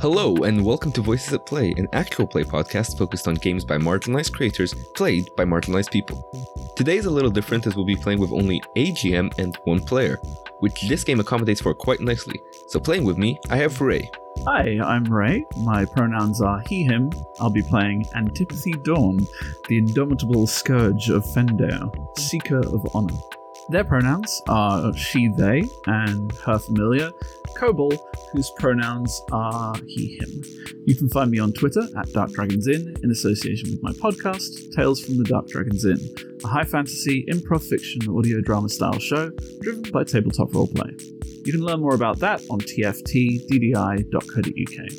Hello and welcome to Voices at Play, an actual play podcast focused on games by marginalized creators played by marginalized people. Today is a little different as we'll be playing with only a GM and one player, which this game accommodates for quite nicely. So playing with me, I have Ray. Hi, I'm Ray. My pronouns are he, him. I'll be playing Antipathy Dawn, the indomitable scourge of Fendir, seeker of honor. Their pronouns are she, they, and her familiar, Kobol, whose pronouns are he, him. You can find me on Twitter at Dark Dragons Inn in association with my podcast, Tales from the Dark Dragons Inn, a high fantasy, improv fiction, audio drama style show driven by tabletop roleplay. You can learn more about that on tftddi.co.uk.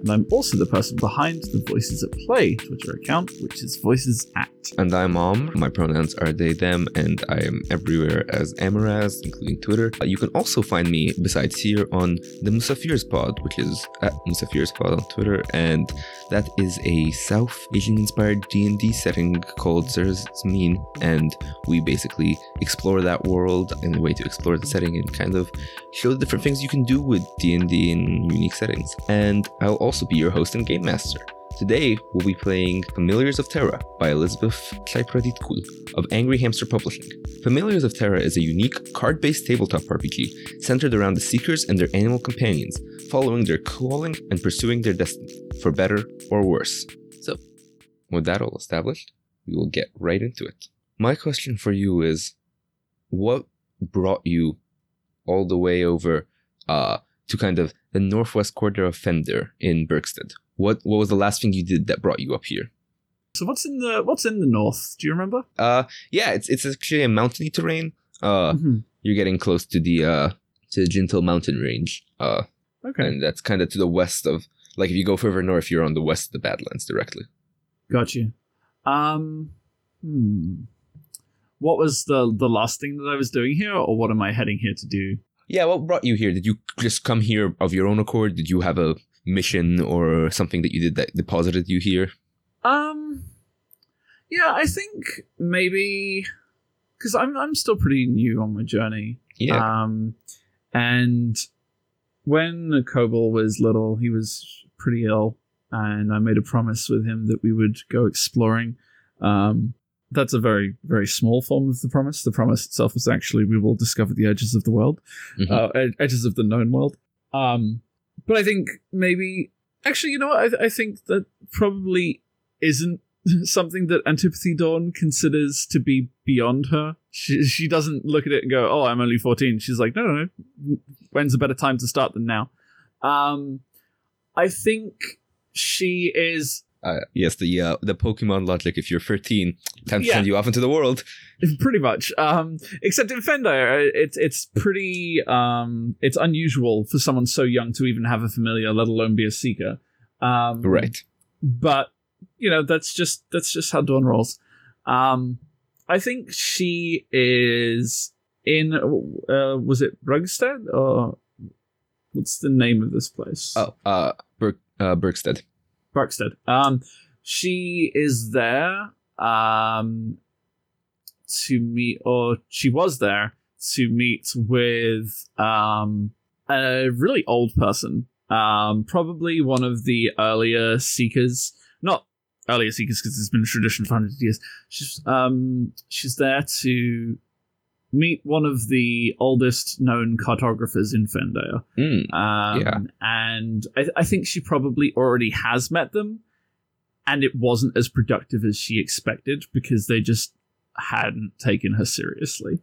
And I'm also the person behind the Voices at Play Twitter account, which is Voices at. And I'm Om. My pronouns are they, them, and I am everywhere as Amaraz, including Twitter. You can also find me, besides here, on the musafir's pod, which is at musafir's pod on Twitter, and that is a South Asian-inspired D&D setting called Zerzmin, and we basically explore that world and a way to explore the setting and kind of show the different things you can do with D&D in unique settings. And I'll also be your host and game master. Today, we'll be playing Familiars of Terra by Elizabeth Caipraditkul of Angry Hamster Publishing. Familiars of Terra is a unique, card-based tabletop RPG centered around the Seekers and their animal companions, following their calling and pursuing their destiny, for better or worse. So, with that all established, we will get right into it. My question for you is, what brought you all the way over to kind of the northwest quarter of Fendir in Berkstead? What was the last thing you did that brought you up here? So what's in the north? Do you remember? Yeah, it's actually a mountainy terrain. You're getting close to the Jintel mountain range. Okay. And that's kind of to the west of, like, if you go further north, you're on the west of the Badlands directly. Got you. What was the last thing that I was doing here, or what am I heading here to do? Yeah, what brought you here? Did you just come here of your own accord? Did you have a mission or something that you did that deposited you here? Yeah, I think maybe because I'm still pretty new on my journey. Yeah. And when Kobol was little, he was pretty ill, and I made a promise with him that we would go exploring. That's a very, very small form of the promise. The promise itself was actually, we will discover the edges of the world, edges of the known world. But I think maybe, actually, you know what? I think that probably isn't something that Antipathy Dawn considers to be beyond her. She doesn't look at it and go, oh, I'm only 14. She's like, no. When's a better time to start than now? I think she is... yes, the Pokemon logic. If you're 13, time to send you off into the world. Pretty much. Except in Fendaya, it's pretty. It's unusual for someone so young to even have a familiar, let alone be a seeker. Right. But you know, that's just how Dawn rolls. I think she is in. Was it Berkstead, or what's the name of this place? Oh, Berkstead. Berkstead. She is there to meet, or she was there to meet with a really old person, probably one of the earlier seekers. Not earlier seekers, because it's been a tradition for hundreds of years. She's there to meet one of the oldest known cartographers in Fendaya. And I think she probably already has met them, and it wasn't as productive as she expected because they just hadn't taken her seriously.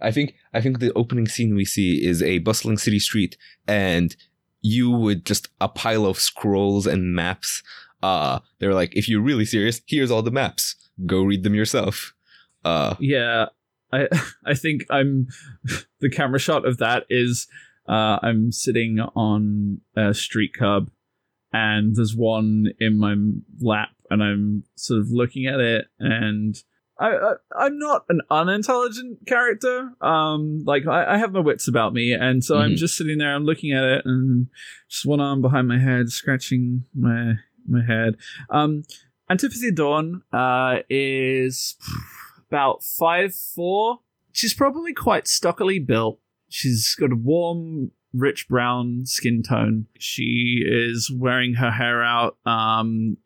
I think the opening scene we see is a bustling city street, and you would just a pile of scrolls and maps. They're like, if you're really serious, here's all the maps. Go read them yourself. Yeah, I think I'm the camera shot of that is I'm sitting on a street curb, and there's one in my lap, and I'm sort of looking at it, and I'm not an unintelligent character. I have my wits about me, and so I'm just sitting there. I'm looking at it, and just one arm behind my head, scratching my head. Antipathy Dawn is about 5'4". She's probably quite stockily built. She's got a warm, rich brown skin tone. She is wearing her hair out in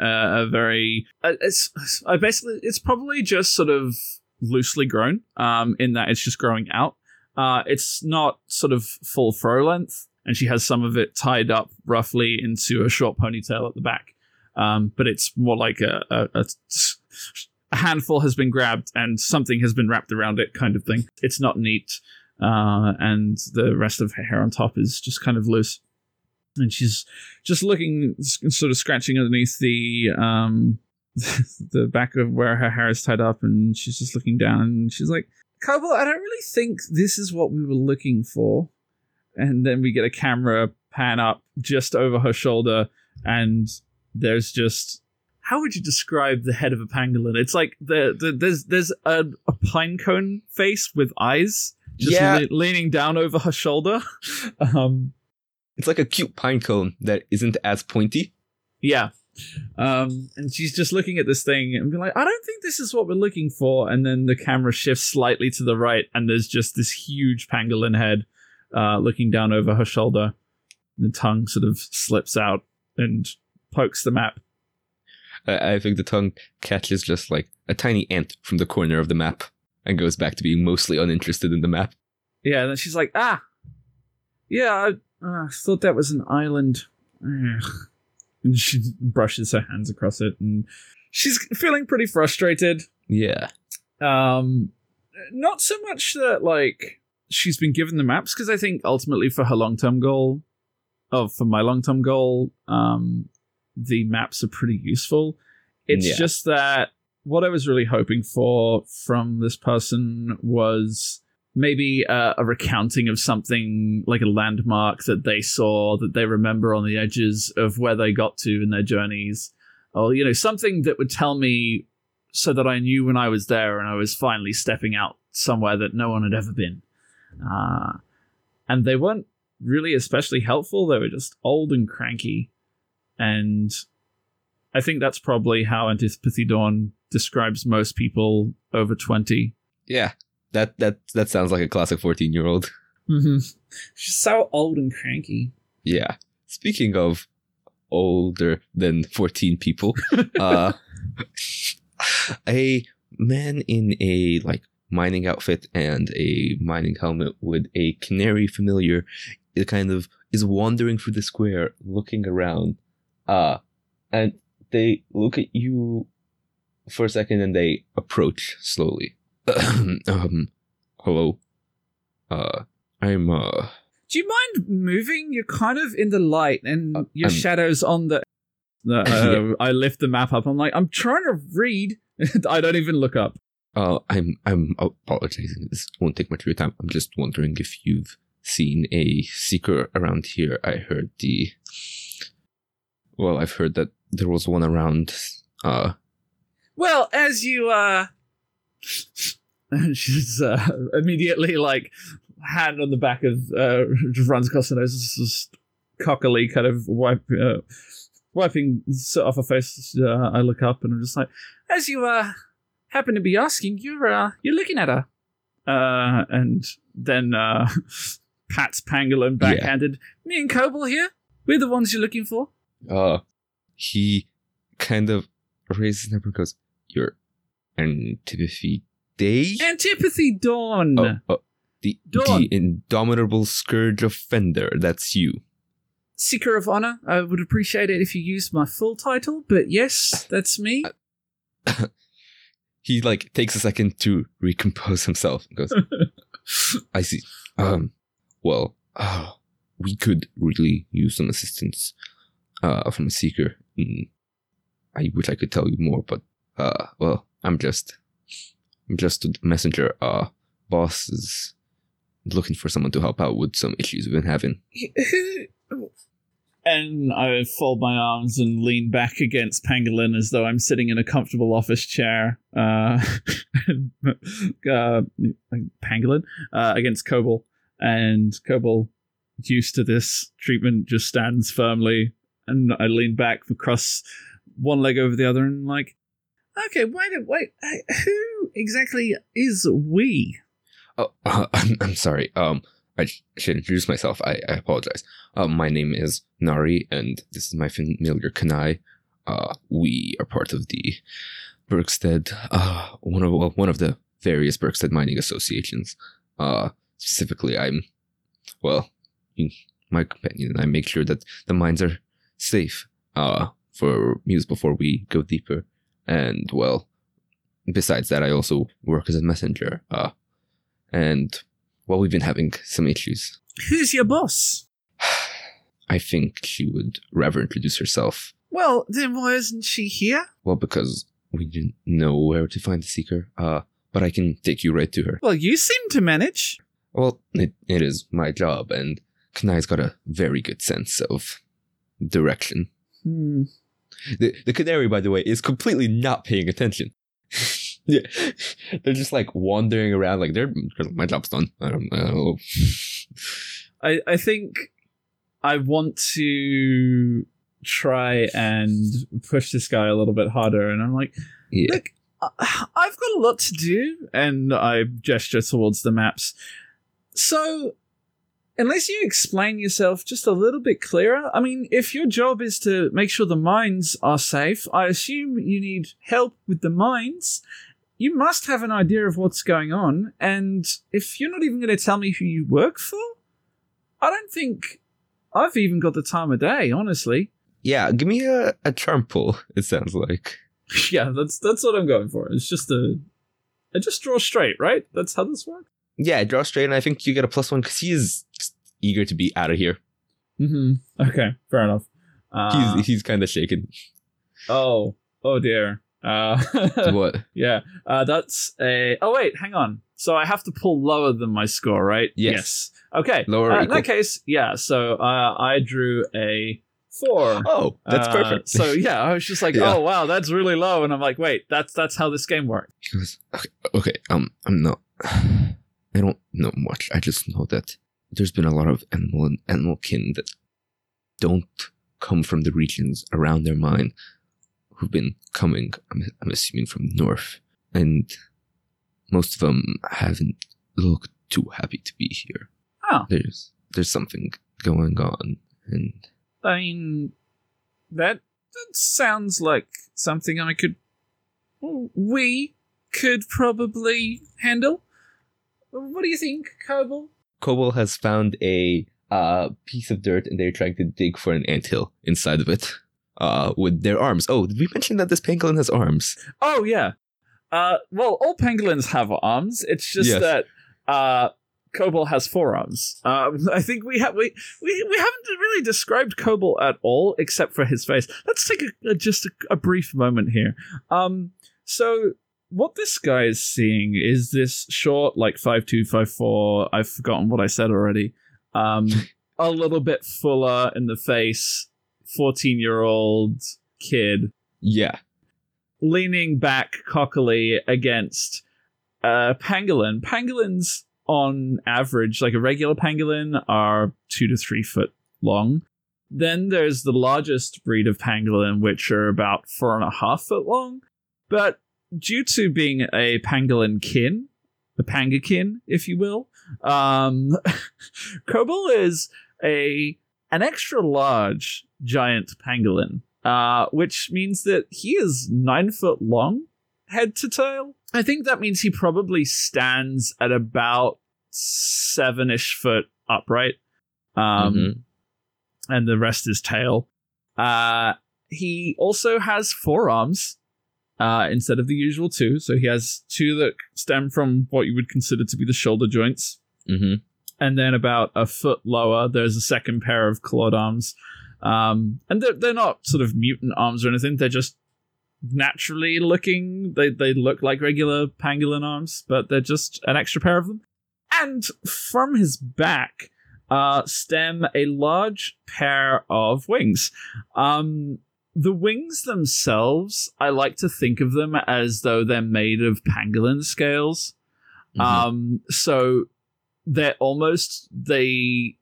a very... It's probably just sort of loosely grown in that it's just growing out. It's not sort of full fro length, and she has some of it tied up roughly into a short ponytail at the back. But it's more like a handful has been grabbed and something has been wrapped around it kind of thing. It's not neat. And the rest of her hair on top is just kind of loose. And she's just looking, sort of scratching underneath the back of where her hair is tied up. And she's just looking down and she's like, Kobol, I don't really think this is what we were looking for. And then we get a camera pan up just over her shoulder. And there's just... How would you describe the head of a pangolin? It's like there's a pinecone face with eyes just leaning down over her shoulder. It's like a cute pinecone that isn't as pointy. Yeah. And she's just looking at this thing and be like, I don't think this is what we're looking for. And then the camera shifts slightly to the right and there's just this huge pangolin head looking down over her shoulder. The tongue sort of slips out and pokes the map. I think the tongue catches just like a tiny ant from the corner of the map and goes back to being mostly uninterested in the map. Yeah, and then she's like, I thought that was an island. Ugh. And she brushes her hands across it and she's feeling pretty frustrated. Yeah. Not so much that like she's been given the maps, because I think ultimately for her long-term goal, for my long-term goal, the maps are pretty useful. It's just that what I was really hoping for from this person was maybe a recounting of something like a landmark that they saw, that they remember on the edges of where they got to in their journeys, or, you know, something that would tell me so that I knew when I was there and I was finally stepping out somewhere that no one had ever been. And they weren't really especially helpful. They were just old and cranky. And I think that's probably how Antipathy Dawn describes most people over 20. Yeah, that sounds like a classic 14-year-old. Mm-hmm. She's so old and cranky. Yeah. Speaking of older than 14 people, a man in a mining outfit and a mining helmet with a canary familiar, it kind of is wandering through the square, looking around. And they look at you for a second and they approach slowly. Hello. I'm, Do you mind moving? You're kind of in the light and your shadow's on the... I lift the map up. I'm like, I'm trying to read. I don't even look up. I'm apologizing. This won't take much of your time. I'm just wondering if you've seen a seeker around here. I've heard that there was one around. Well, as you, she's immediately hand on the back of, just runs across her nose, just cockily kind of wiping off her face. I look up and I'm just like, as you happen to be asking, you're looking at her, and then Pat's pangolin backhanded. Yeah. Me and Kobol here. We're the ones you're looking for. He kind of raises his number and goes, "Your Antipathy Day? Antipathy Dawn! The indomitable scourge of Fendar, that's you. Seeker of Honor, I would appreciate it if you used my full title, but yes, that's me." He, takes a second to recompose himself and goes, "I see. We could really use some assistance. From a seeker. I wish I could tell you more, but I'm just a messenger. Boss is looking for someone to help out with some issues we've been having." And I fold my arms and lean back against Pangolin as though I'm sitting in a comfortable office chair. Pangolin against Kobol. And Kobol, used to this treatment, just stands firmly. And I lean back across one leg over the other and like, okay, wait, who exactly is we? Oh, I'm sorry. I should introduce myself. I apologize. My name is Nari, and this is my familiar Kanai. We are part of the Berkstead, one of the various Berkstead mining associations. Specifically, my companion and I make sure that the mines are safe for use before we go deeper. And besides that, I also work as a messenger. We've been having some issues. Who's your boss? I think she would rather introduce herself. Well, then why isn't she here? Well, because we didn't know where to find the Seeker, but I can take you right to her. Well, you seem to manage. Well, it is my job, and Kanai's got a very good sense of direction. The canary, by the way, is completely not paying attention. Yeah, they're just like wandering around, like my job's done. I don't know. I think I want to try and push this guy a little bit harder, and I'm like, yeah. Look, I've got a lot to do, and I gesture towards the maps. So, unless you explain yourself just a little bit clearer, I mean, if your job is to make sure the mines are safe, I assume you need help with the mines. You must have an idea of what's going on, and if you're not even going to tell me who you work for, I don't think I've even got the time of day, honestly. Yeah, give me a charm pull, it sounds like. Yeah, that's what I'm going for. It's just I just draw straight, right? That's how this works? Yeah, draw straight, and I think you get a +1 because he is eager to be out of here. Mm-hmm. Okay, fair enough. He's kind of shaken. Oh dear. What? Yeah, that's a... Oh, wait, hang on. So I have to pull lower than my score, right? Yes. Okay. Lower or equal. In that case, yeah, so I drew a 4. Oh, that's perfect. So yeah, I was just like, yeah. Oh, wow, that's really low. And I'm like, wait, that's how this game works. He goes, okay, I'm not... I don't know much. I just know that there's been a lot of animal and animal kin that don't come from the regions around their mine who've been coming, I'm assuming, from the north. And most of them haven't looked too happy to be here. Oh. There's something going on. And I mean, that sounds like something we could probably handle. What do you think, Kobol? Kobol has found a piece of dirt, and they're trying to dig for an anthill inside of it with their arms. Oh, did we mention that this pangolin has arms? Oh, yeah. Well, all pangolins have arms. It's just that Kobol has forearms. I think we haven't really described Kobol at all, except for his face. Let's take a brief moment here. So... What this guy is seeing is this short, like 5'2", 5'4", I've forgotten what I said already, a little bit fuller in the face, 14-year-old kid. Yeah. Leaning back cockily against a pangolin. Pangolins, on average, like a regular pangolin, are 2 to 3 foot long. Then there's the largest breed of pangolin, which are about 4.5 foot long. But due to being a pangolin kin, a pangakin, if you will, Kobol is an extra large giant pangolin, which means that he is 9 foot long, head to tail. I think that means he probably stands at about 7-ish foot upright, and the rest is tail. He also has forearms. Instead of the usual 2. So he has 2 that stem from what you would consider to be the shoulder joints. Mm-hmm. And then about a foot lower, there's a second pair of clawed arms. And they're not sort of mutant arms or anything. They're just naturally looking. They look like regular pangolin arms, but they're just an extra pair of them. And from his back, stem a large pair of wings. The wings themselves, I like to think of them as though they're made of pangolin scales. Mm-hmm. So they're almost, they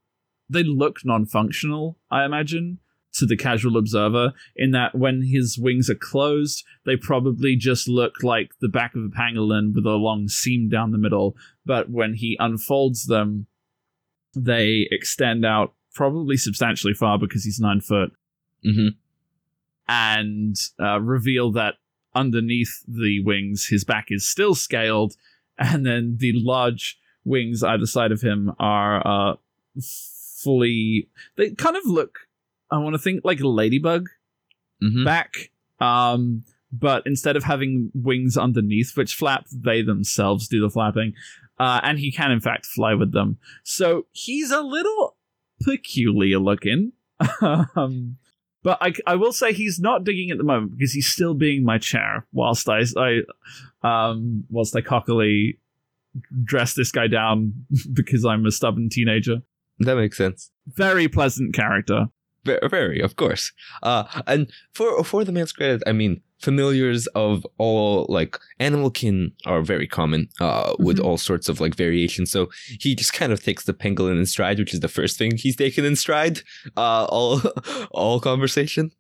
look non-functional, I imagine, to the casual observer, in that when his wings are closed, they probably just look like the back of a pangolin with a long seam down the middle. But when he unfolds them, they extend out probably substantially far because he's 9 foot. Mm-hmm. And reveal that underneath the wings, his back is still scaled, and then the large wings either side of him are fully... They kind of look, I want to think, like a ladybug mm-hmm. back, but instead of having wings underneath which flap, they themselves do the flapping, and he can, in fact, fly with them. So he's a little peculiar looking. But I will say he's not digging at the moment because he's still being my chair whilst I cockily dress this guy down because I'm a stubborn teenager. That makes sense. Very pleasant character. Very, of course. And for the man's credit, I mean, familiars of all, like, animal kin are very common with all sorts of, like, variations. So he just kind of takes the pangolin in stride, which is the first thing he's taken in stride, all conversation.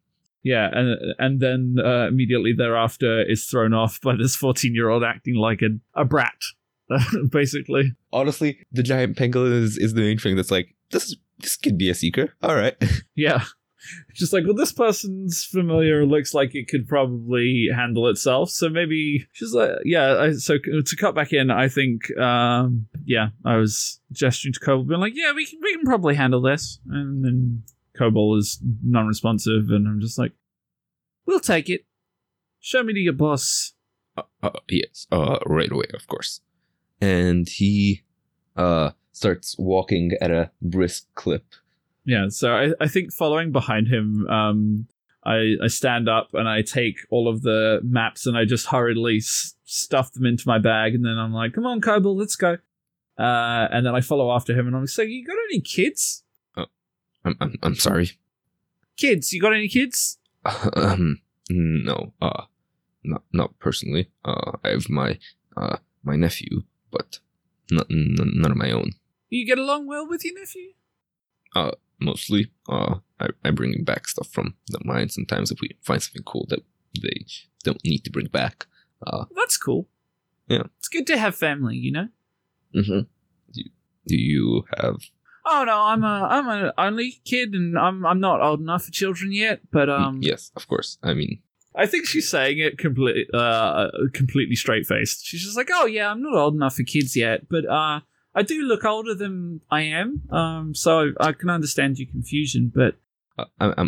Yeah, and then immediately thereafter is thrown off by this 14-year-old acting like a brat, basically. Honestly, the giant pangolin is the main thing that's like, this could be a seeker. All right. Yeah. Just like, well, this person's familiar looks like it could probably handle itself. So maybe she's like, yeah. So to cut back in, I think, I was gesturing to Kobol, being like, yeah, we can probably handle this. And then Kobol is non-responsive, and I'm just like, we'll take it. Show me to your boss. Yes. Right away, of course. And he starts walking at a brisk clip. Yeah, so I think following behind him, I stand up and I take all of the maps and I just hurriedly stuff them into my bag. And then I'm like, come on, Kobol, let's go. And then I follow after him and I'm like, so you got any kids? Oh, I'm sorry. Kids, you got any kids? No, not personally. I have my nephew, but none of my own. You get along well with your nephew? Mostly. I bring him back stuff from the mine sometimes if we find something cool that they don't need to bring back. That's cool. Yeah. It's good to have family, you know? Mm-hmm. Do you have... Oh, no, I'm an only kid, and I'm not old enough for children yet, but... Yes, of course. I mean... I think she's saying it completely straight-faced. She's just like, oh, yeah, I'm not old enough for kids yet, but... I do look older than I am, so I can understand your confusion, but... I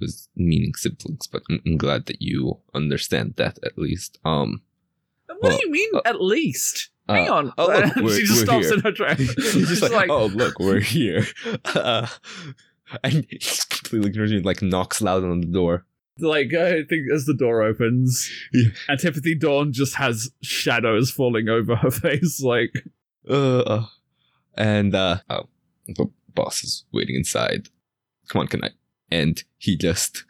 was meaning siblings, but I'm glad that you understand that, at least. What do you mean, at least? Hang on. Oh, look, she just stops here. In her tracks. She's like, oh, look, we're here. And she completely ignores me, like, knocks loud on the door. Like, I think as the door opens, yeah. Antipathy Dawn just has shadows falling over her face, like... the boss is waiting inside. Come on, Kanai. And he just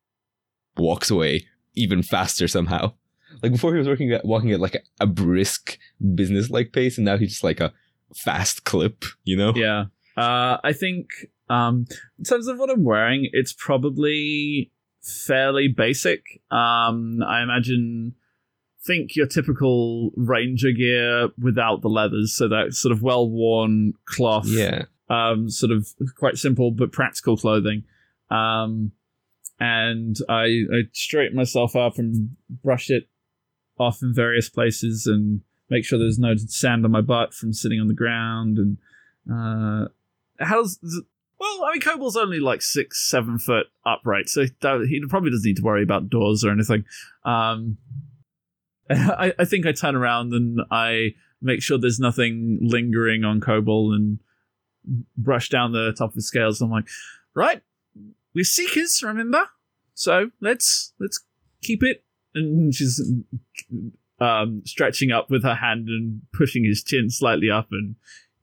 walks away even faster somehow. Like before, he was walking at like a brisk, business-like pace, and now he's just like a fast clip, you know? Yeah. I think in terms of what I'm wearing, it's probably fairly basic. I imagine. Think your typical ranger gear without the leathers, so that sort of well-worn cloth, yeah. Sort of quite simple but practical clothing. And I straighten myself up and brush it off in various places and make sure there's no sand on my butt from sitting on the ground. And well, I mean, Kobol's only like 6-7 foot upright, so he probably doesn't need to worry about doors or anything. I think I turn around and I make sure there's nothing lingering on Kobol and brush down the top of the scales. I'm like, right, we're seekers, remember? So let's keep it. And she's stretching up with her hand and pushing his chin slightly up and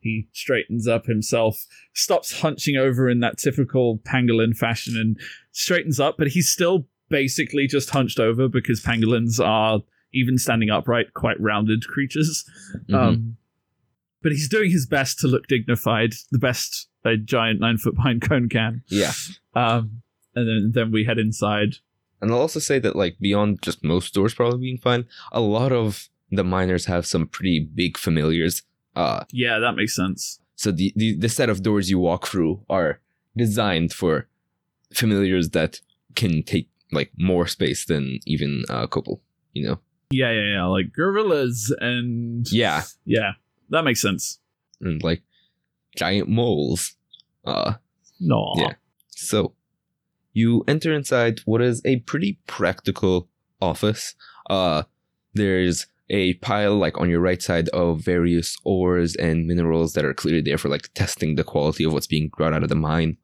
He straightens up himself, stops hunching over in that typical pangolin fashion and straightens up, but he's still basically just hunched over because pangolins are, even standing upright, quite rounded creatures. Mm-hmm. But he's doing his best to look dignified, the best a giant 9-foot pine cone can. Yeah. And then we head inside. And I'll also say that, like, beyond just most stores probably being fine, a lot of the miners have some pretty big familiars. Yeah, that makes sense. So the set of doors you walk through are designed for familiars that can take, like, more space than even Kobol, you know? Yeah, like gorillas and... Yeah, that makes sense. And, like, giant moles. No. Yeah. So you enter inside what is a pretty practical office. There's a pile, like, on your right side of various ores and minerals that are clearly there for, like, testing the quality of what's being brought out of the mine.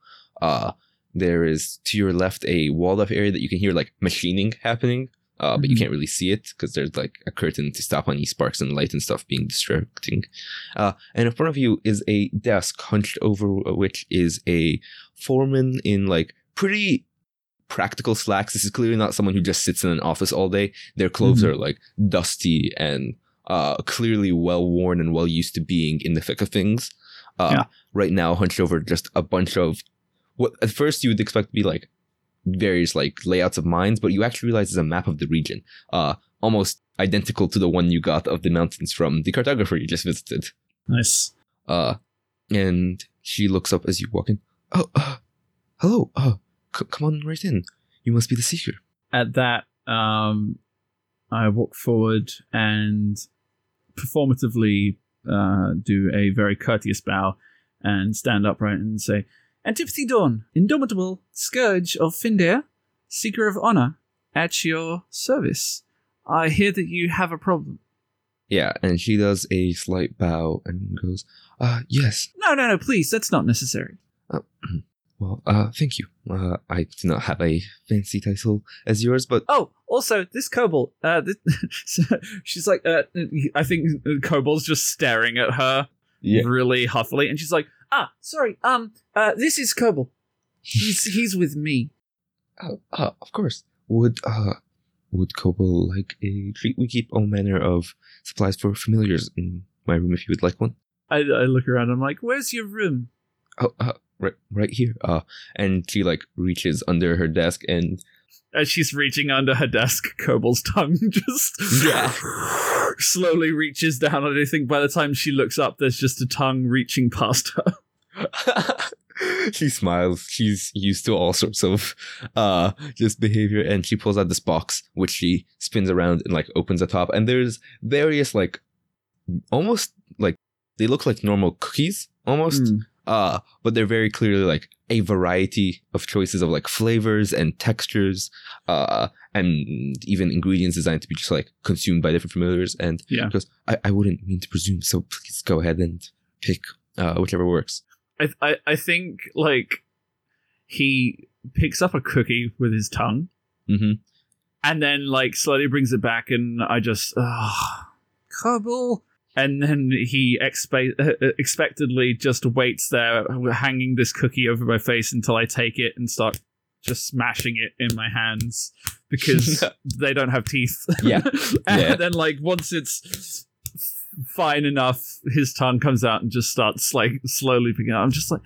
There is, to your left, a walled-off area that you can hear, like, machining happening, but you can't really see it because there's, like, a curtain to stop any sparks and light and stuff being distracting. And in front of you is a desk hunched over, which is a foreman in, like, pretty practical slacks. This is clearly not someone who just sits in an office all day. Their clothes are, like, dusty and clearly well-worn and well-used to being in the thick of things. Right now, hunched over just a bunch of what at first you would expect to be, like, various, like, layouts of mines, but you actually realize it's a map of the region, almost identical to the one you got of the mountains from the cartographer you just visited. Nice. And she looks up as you walk in. Hello. Come on right in. You must be the seeker. At that, I walk forward and performatively do a very courteous bow and stand upright and say, Antipathy Dawn, indomitable scourge of Fendir, seeker of honor, at your service. I hear that you have a problem. Yeah, and she does a slight bow and goes, yes. No, please, that's not necessary. Well, thank you. I do not have a fancy title as yours, but... Oh, also, this Kobol. So she's like, I think Kobol's just staring at her really huffily, and she's like, sorry, this is Kobol. He's with me. Of course. Would Kobol like a treat? We keep all manner of supplies for familiars in my room if you would like one. I look around, I'm like, where's your room? Right here. And she, like, reaches under her desk, and as she's reaching under her desk, Kobol's tongue just slowly reaches down, and I think by the time she looks up, there's just a tongue reaching past her. She smiles. She's used to all sorts of just behavior, and she pulls out this box, which she spins around and, like, opens the top, and there's various, like, almost, like, they look like normal cookies, almost. But they're very clearly, like, a variety of choices of, like, flavors and textures, and even ingredients designed to be just, like, consumed by different familiars. And because I wouldn't mean to presume, so please go ahead and pick whichever works. I think, like, he picks up a cookie with his tongue, and then, like, slowly brings it back, and I just, Kobol. And then he expectedly just waits there, hanging this cookie over my face until I take it and start just smashing it in my hands because they don't have teeth. And then, like, once it's fine enough, his tongue comes out and just starts, like, slowly picking up. I'm just like,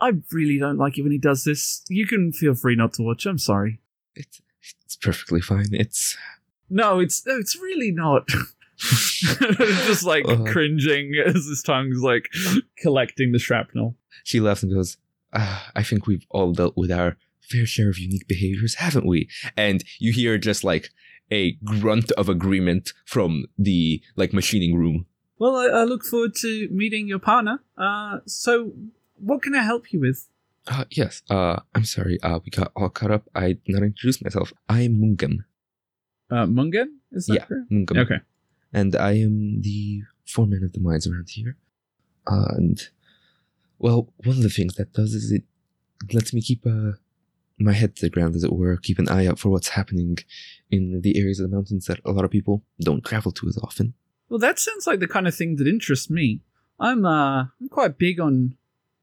I really don't like it when he does this. You can feel free not to watch. I'm sorry. It's perfectly fine. No, it's really not. Just, like, cringing as his tongue's, like, collecting the shrapnel. She laughs and goes, I think we've all dealt with our fair share of unique behaviors, haven't we? And you hear just, like, a grunt of agreement from the, like, machining room. Well, I look forward to meeting your partner. So what can I help you with? Yes. I'm sorry. We got all caught up. I did not introduce myself. I'm Mungan. Mungan? Is that correct? Yeah, Mungan. Okay. And I am the foreman of the mines around here. And, well, one of the things that does is it lets me keep my head to the ground, as it were, keep an eye out for what's happening in the areas of the mountains that a lot of people don't travel to as often. Well, that sounds like the kind of thing that interests me. I'm quite big on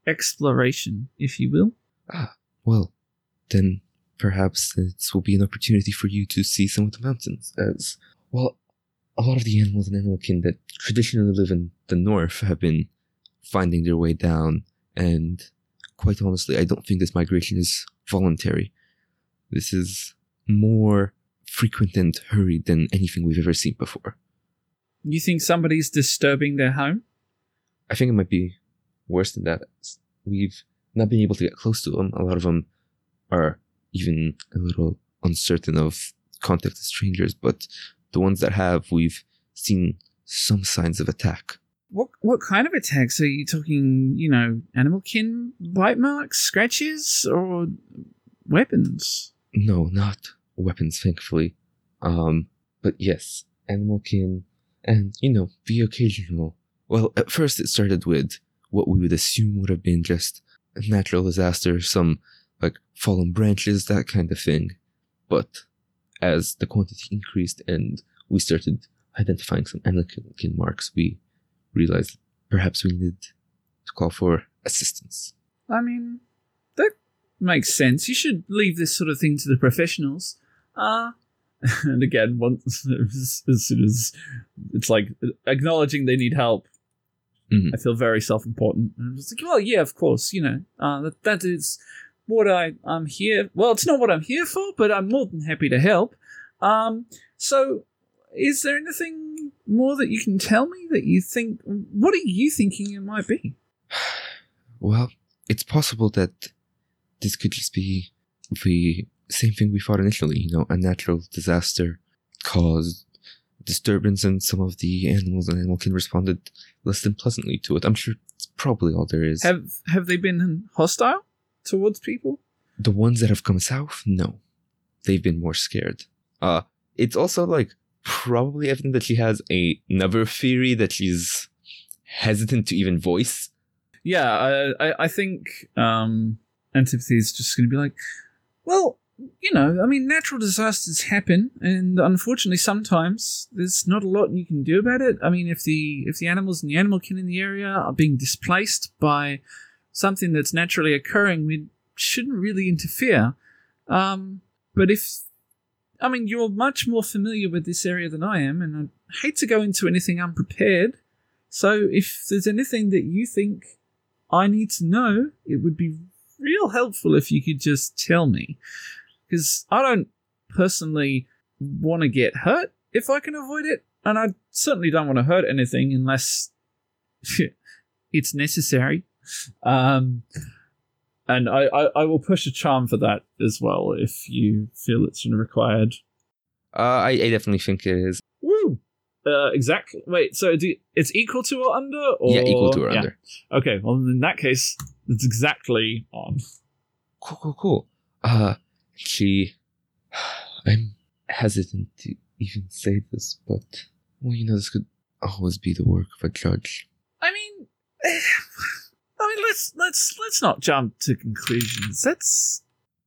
exploration, if you will. Ah, well, then perhaps this will be an opportunity for you to see some of the mountains, as, well, a lot of the animals and animal kin that traditionally live in the north have been finding their way down, and quite honestly, I don't think this migration is voluntary. This is more frequent and hurried than anything we've ever seen before. You think somebody's disturbing their home? I think it might be worse than that. We've not been able to get close to them. A lot of them are even a little uncertain of contact with strangers, but the ones that have, we've seen some signs of attack. What kind of attacks? Are you talking, you know, animal kin bite marks, scratches, or weapons? No, not weapons, thankfully. But yes, animal kin and, you know, the occasional. Well, at first it started with what we would assume would have been just a natural disaster, some, like, fallen branches, that kind of thing. But as the quantity increased and we started identifying some animal kin marks, we realized perhaps we needed to call for assistance. I mean, that makes sense. You should leave this sort of thing to the professionals. And again, once as soon as it's like acknowledging they need help, I feel very self-important. And I'm just like, well, yeah, of course, you know, that is what I'm here. Well, it's not what I'm here for, but I'm more than happy to help. So is there anything more that you can tell me that you think, what are you thinking it might be? Well, it's possible that this could just be the same thing we thought initially, you know, a natural disaster caused disturbance and some of the animals and animal kin responded less than pleasantly to it. I'm sure it's probably all there is. Have they been hostile towards people? The ones that have come south? No. They've been more scared. It's also like probably evident that she has another theory that she's hesitant to even voice. Yeah, I think Antipathy is just going to be like, well, you know, I mean, natural disasters happen, and unfortunately sometimes there's not a lot you can do about it. I mean, if the animals and the animal kin in the area are being displaced by something that's naturally occurring, we shouldn't really interfere. But if... I mean, you're much more familiar with this area than I am, and I hate to go into anything unprepared. So if there's anything that you think I need to know, it would be real helpful if you could just tell me. Because I don't personally want to get hurt if I can avoid it, and I certainly don't want to hurt anything unless it's necessary. And I will push a charm for that as well if you feel it's required. I definitely think it is. Woo! Exactly. Wait, so it's equal to or under? Or... Yeah, equal to or under. Okay, well, in that case, it's exactly on. Cool. I'm hesitant to even say this, but, well, you know, this could always be the work of a judge. I mean... let's not jump to conclusions. That's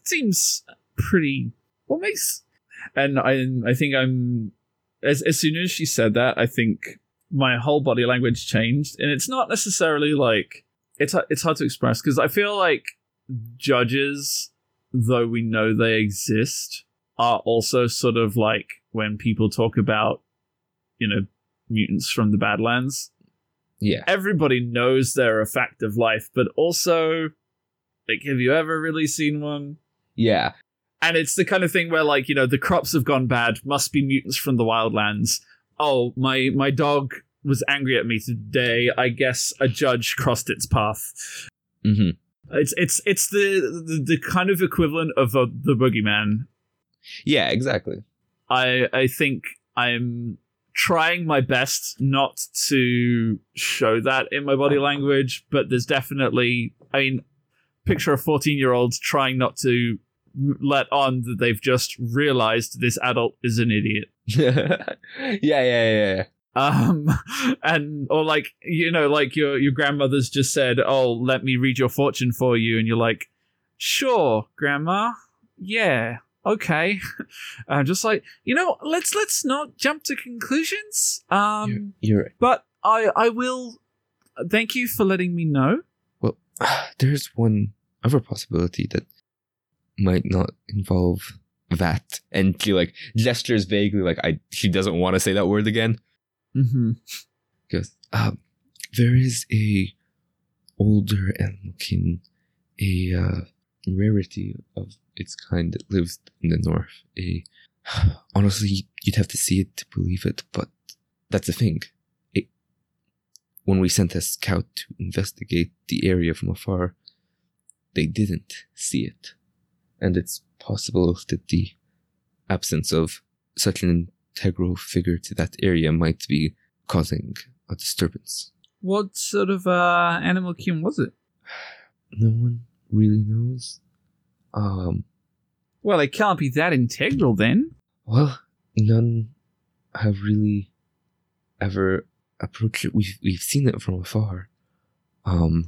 seems pretty. What makes? And I think I'm as soon as she said that, I think my whole body language changed, and it's not necessarily like it's hard to express because I feel like judges, though we know they exist, are also sort of like when people talk about, you know, mutants from the Badlands. Yeah. Everybody knows they're a fact of life, but also, like, have you ever really seen one? Yeah. And it's the kind of thing where, like, you know, the crops have gone bad, must be mutants from the wildlands. Oh, my dog was angry at me today. I guess a judge crossed its path. Mm-hmm. It's the kind of equivalent of the boogeyman. Yeah, exactly. I think I'm trying my best not to show that in my body language, but there's definitely, I mean, picture a 14-year-old trying not to let on that they've just realized this adult is an idiot. Yeah. And, or like, you know, like your grandmother's just said, oh, let me read your fortune for you. And you're like, sure, grandma. Yeah. Okay, I'm just like, you know, let's not jump to conclusions. You're right. But I will Thank you for letting me know. Well, there's one other possibility that might not involve that. And she like gestures vaguely like she doesn't want to say that word again. Mm-hmm. Goes, there is a older animal kin, a rarity of its kind that lives in the north. Honestly, you'd have to see it to believe it, but that's the thing. When we sent a scout to investigate the area from afar, they didn't see it. And it's possible that the absence of such an integral figure to that area might be causing a disturbance. What sort of animal kin was it? No one really knows. Well, it can't be that integral then. Well, none have really ever approached it. We've seen it from afar.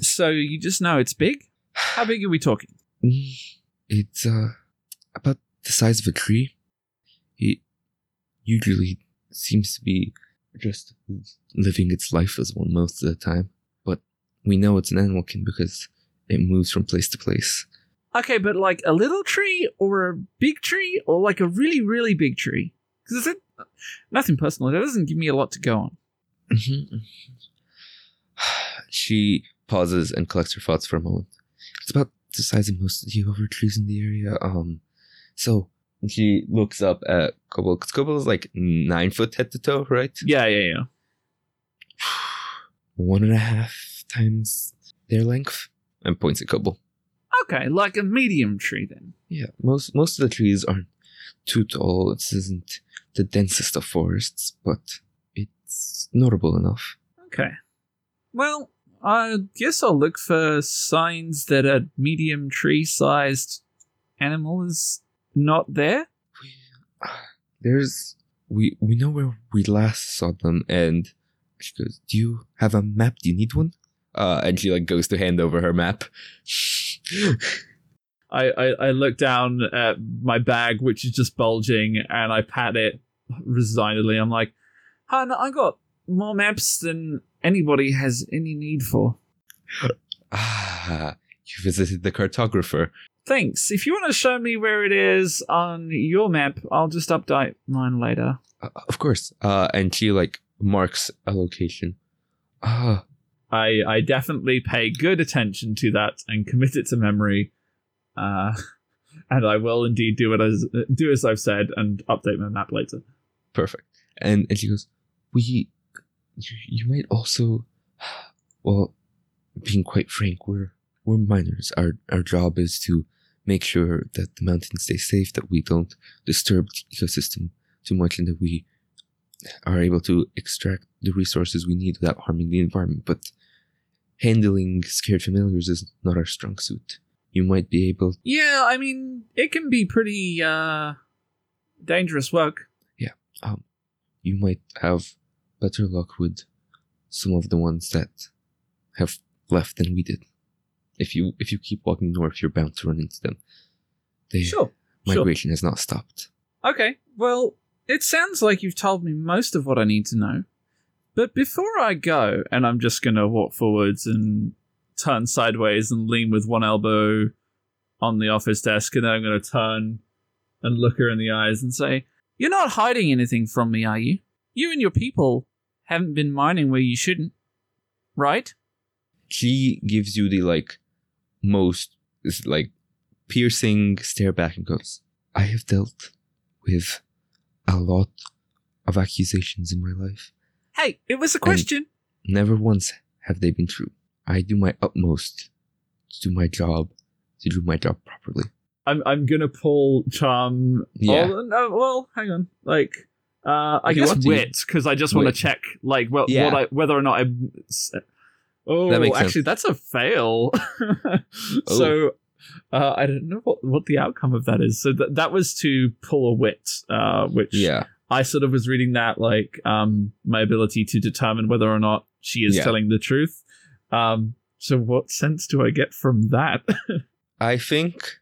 So you just know it's big? How big are we talking? It's about the size of a tree. It usually seems to be just living its life as one most of the time. But we know it's an animal kin because it moves from place to place. Okay, but like a little tree or a big tree or like a really, really big tree? Because it's nothing personal. That doesn't give me a lot to go on. Mm-hmm. She pauses and collects her thoughts for a moment. It's about the size of most of the other trees in the area. So she looks up at Kobol. Because Kobol is like 9 foot head to toe, right? Yeah. 1.5 times their length. And points at Kobol. Okay, like a medium tree then. Yeah, most of the trees aren't too tall. This isn't the densest of forests, but it's notable enough. Okay. Well, I guess I'll look for signs that a medium tree-sized animal is not there. We know where we last saw them, and she goes, "Do you have a map? Do you need one?" And she like goes to hand over her map. I look down at my bag, which is just bulging, and I pat it resignedly. I'm like, "Hun, I got more maps than anybody has any need for." You visited the cartographer. Thanks. If you want to show me where it is on your map, I'll just update mine later. Of course. And she like marks a location. I definitely pay good attention to that and commit it to memory. And I will indeed do as I've said and update my map later. Perfect. And she goes, you might also, being quite frank, we're miners. Our job is to make sure that the mountains stay safe, that we don't disturb the ecosystem too much, and that we are able to extract the resources we need without harming the environment. But handling scared familiars is not our strong suit. You might be able... Yeah, I mean, it can be pretty dangerous work. Yeah. You might have better luck with some of the ones that have left than we did. If you keep walking north, you're bound to run into them. Migration has not stopped. Okay, well, it sounds like you've told me most of what I need to know. But before I go, and I'm just going to walk forwards and turn sideways and lean with one elbow on the office desk, and then I'm going to turn and look her in the eyes and say, "You're not hiding anything from me, are you? You and your people haven't been mining where you shouldn't, right?" She gives you the, most, piercing stare back and goes, "I have dealt with a lot of accusations in my life. Hey, it was a question. And never once have they been true. I do my utmost to do my job, properly." I'm gonna pull charm. Yeah. Hang on. I guess wit, because I just want to check whether or not I'm. Oh, that makes actually, sense. That's a fail. So I don't know what the outcome of that is. So that was to pull a wit, which. Yeah. I sort of was reading that my ability to determine whether or not she is telling the truth. So what sense do I get from that? I think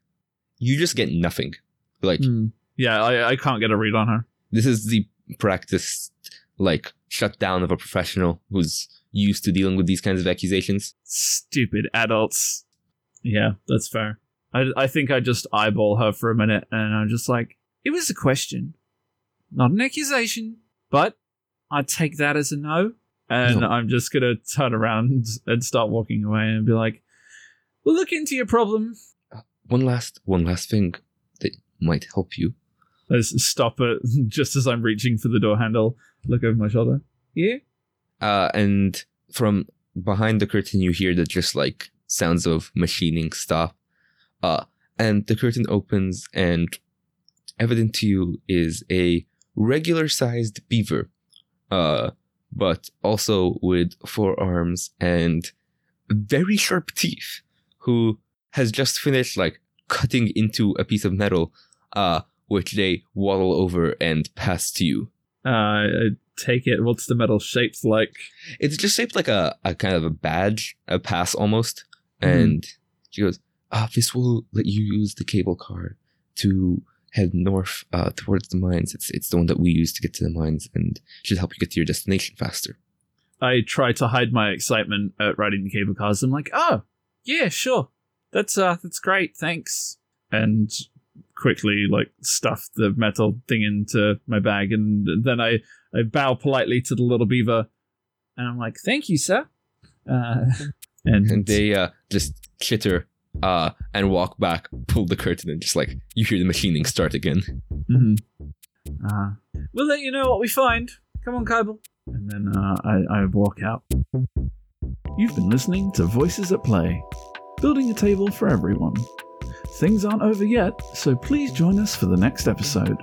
you just get nothing. Yeah, I can't get a read on her. This is the practiced shutdown of a professional who's used to dealing with these kinds of accusations. Stupid adults. Yeah, that's fair. I think I just eyeball her for a minute, and I'm just like, it was a question, not an accusation, but I take that as a no, and no. I'm just going to turn around and start walking away and be like, we'll look into your problem. One last thing that might help you. I stop it just as I'm reaching for the door handle, look over my shoulder. Yeah? And from behind the curtain, you hear the just like sounds of machining stop. And the curtain opens, and evident to you is a regular-sized beaver, but also with four arms and very sharp teeth, who has just finished like cutting into a piece of metal, which they waddle over and pass to you. I take it. What's the metal shaped like? It's just shaped like a kind of a badge, a pass almost. And she goes, this will let you use the cable car to head north towards the mines. It's the one that we use to get to the mines, and should help you get to your destination faster. I try to hide my excitement at riding the cable cars. I'm like, oh, yeah, sure. That's great. Thanks. And quickly like stuff the metal thing into my bag, and then I bow politely to the little beaver, and I'm like, thank you, sir. And they just chitter and walk back, pull the curtain, and just like you hear the machining start again. Mm-hmm. We'll let you know what we find. Come on, Kobol. And then I walk out. You've been listening to Voices at Play, building a table for everyone. Things aren't over yet, so please join us for the next episode.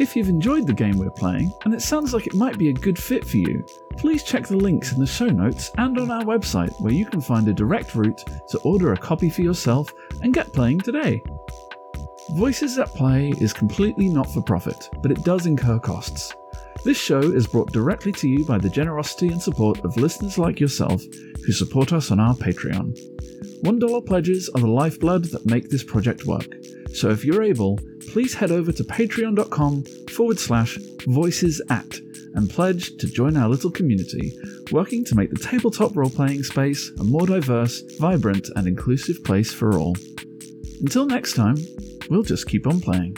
If you've enjoyed the game we're playing, and it sounds like it might be a good fit for you, please check the links in the show notes and on our website, where you can find a direct route to order a copy for yourself and get playing today. Voices at Play is completely not for profit, but it does incur costs. This show is brought directly to you by the generosity and support of listeners like yourself, who support us on our Patreon. $1 pledges are the lifeblood that make this project work, so if you're able, please head over to patreon.com/voicesat and pledge to join our little community, working to make the tabletop role-playing space a more diverse, vibrant, and inclusive place for all. Until next time, we'll just keep on playing.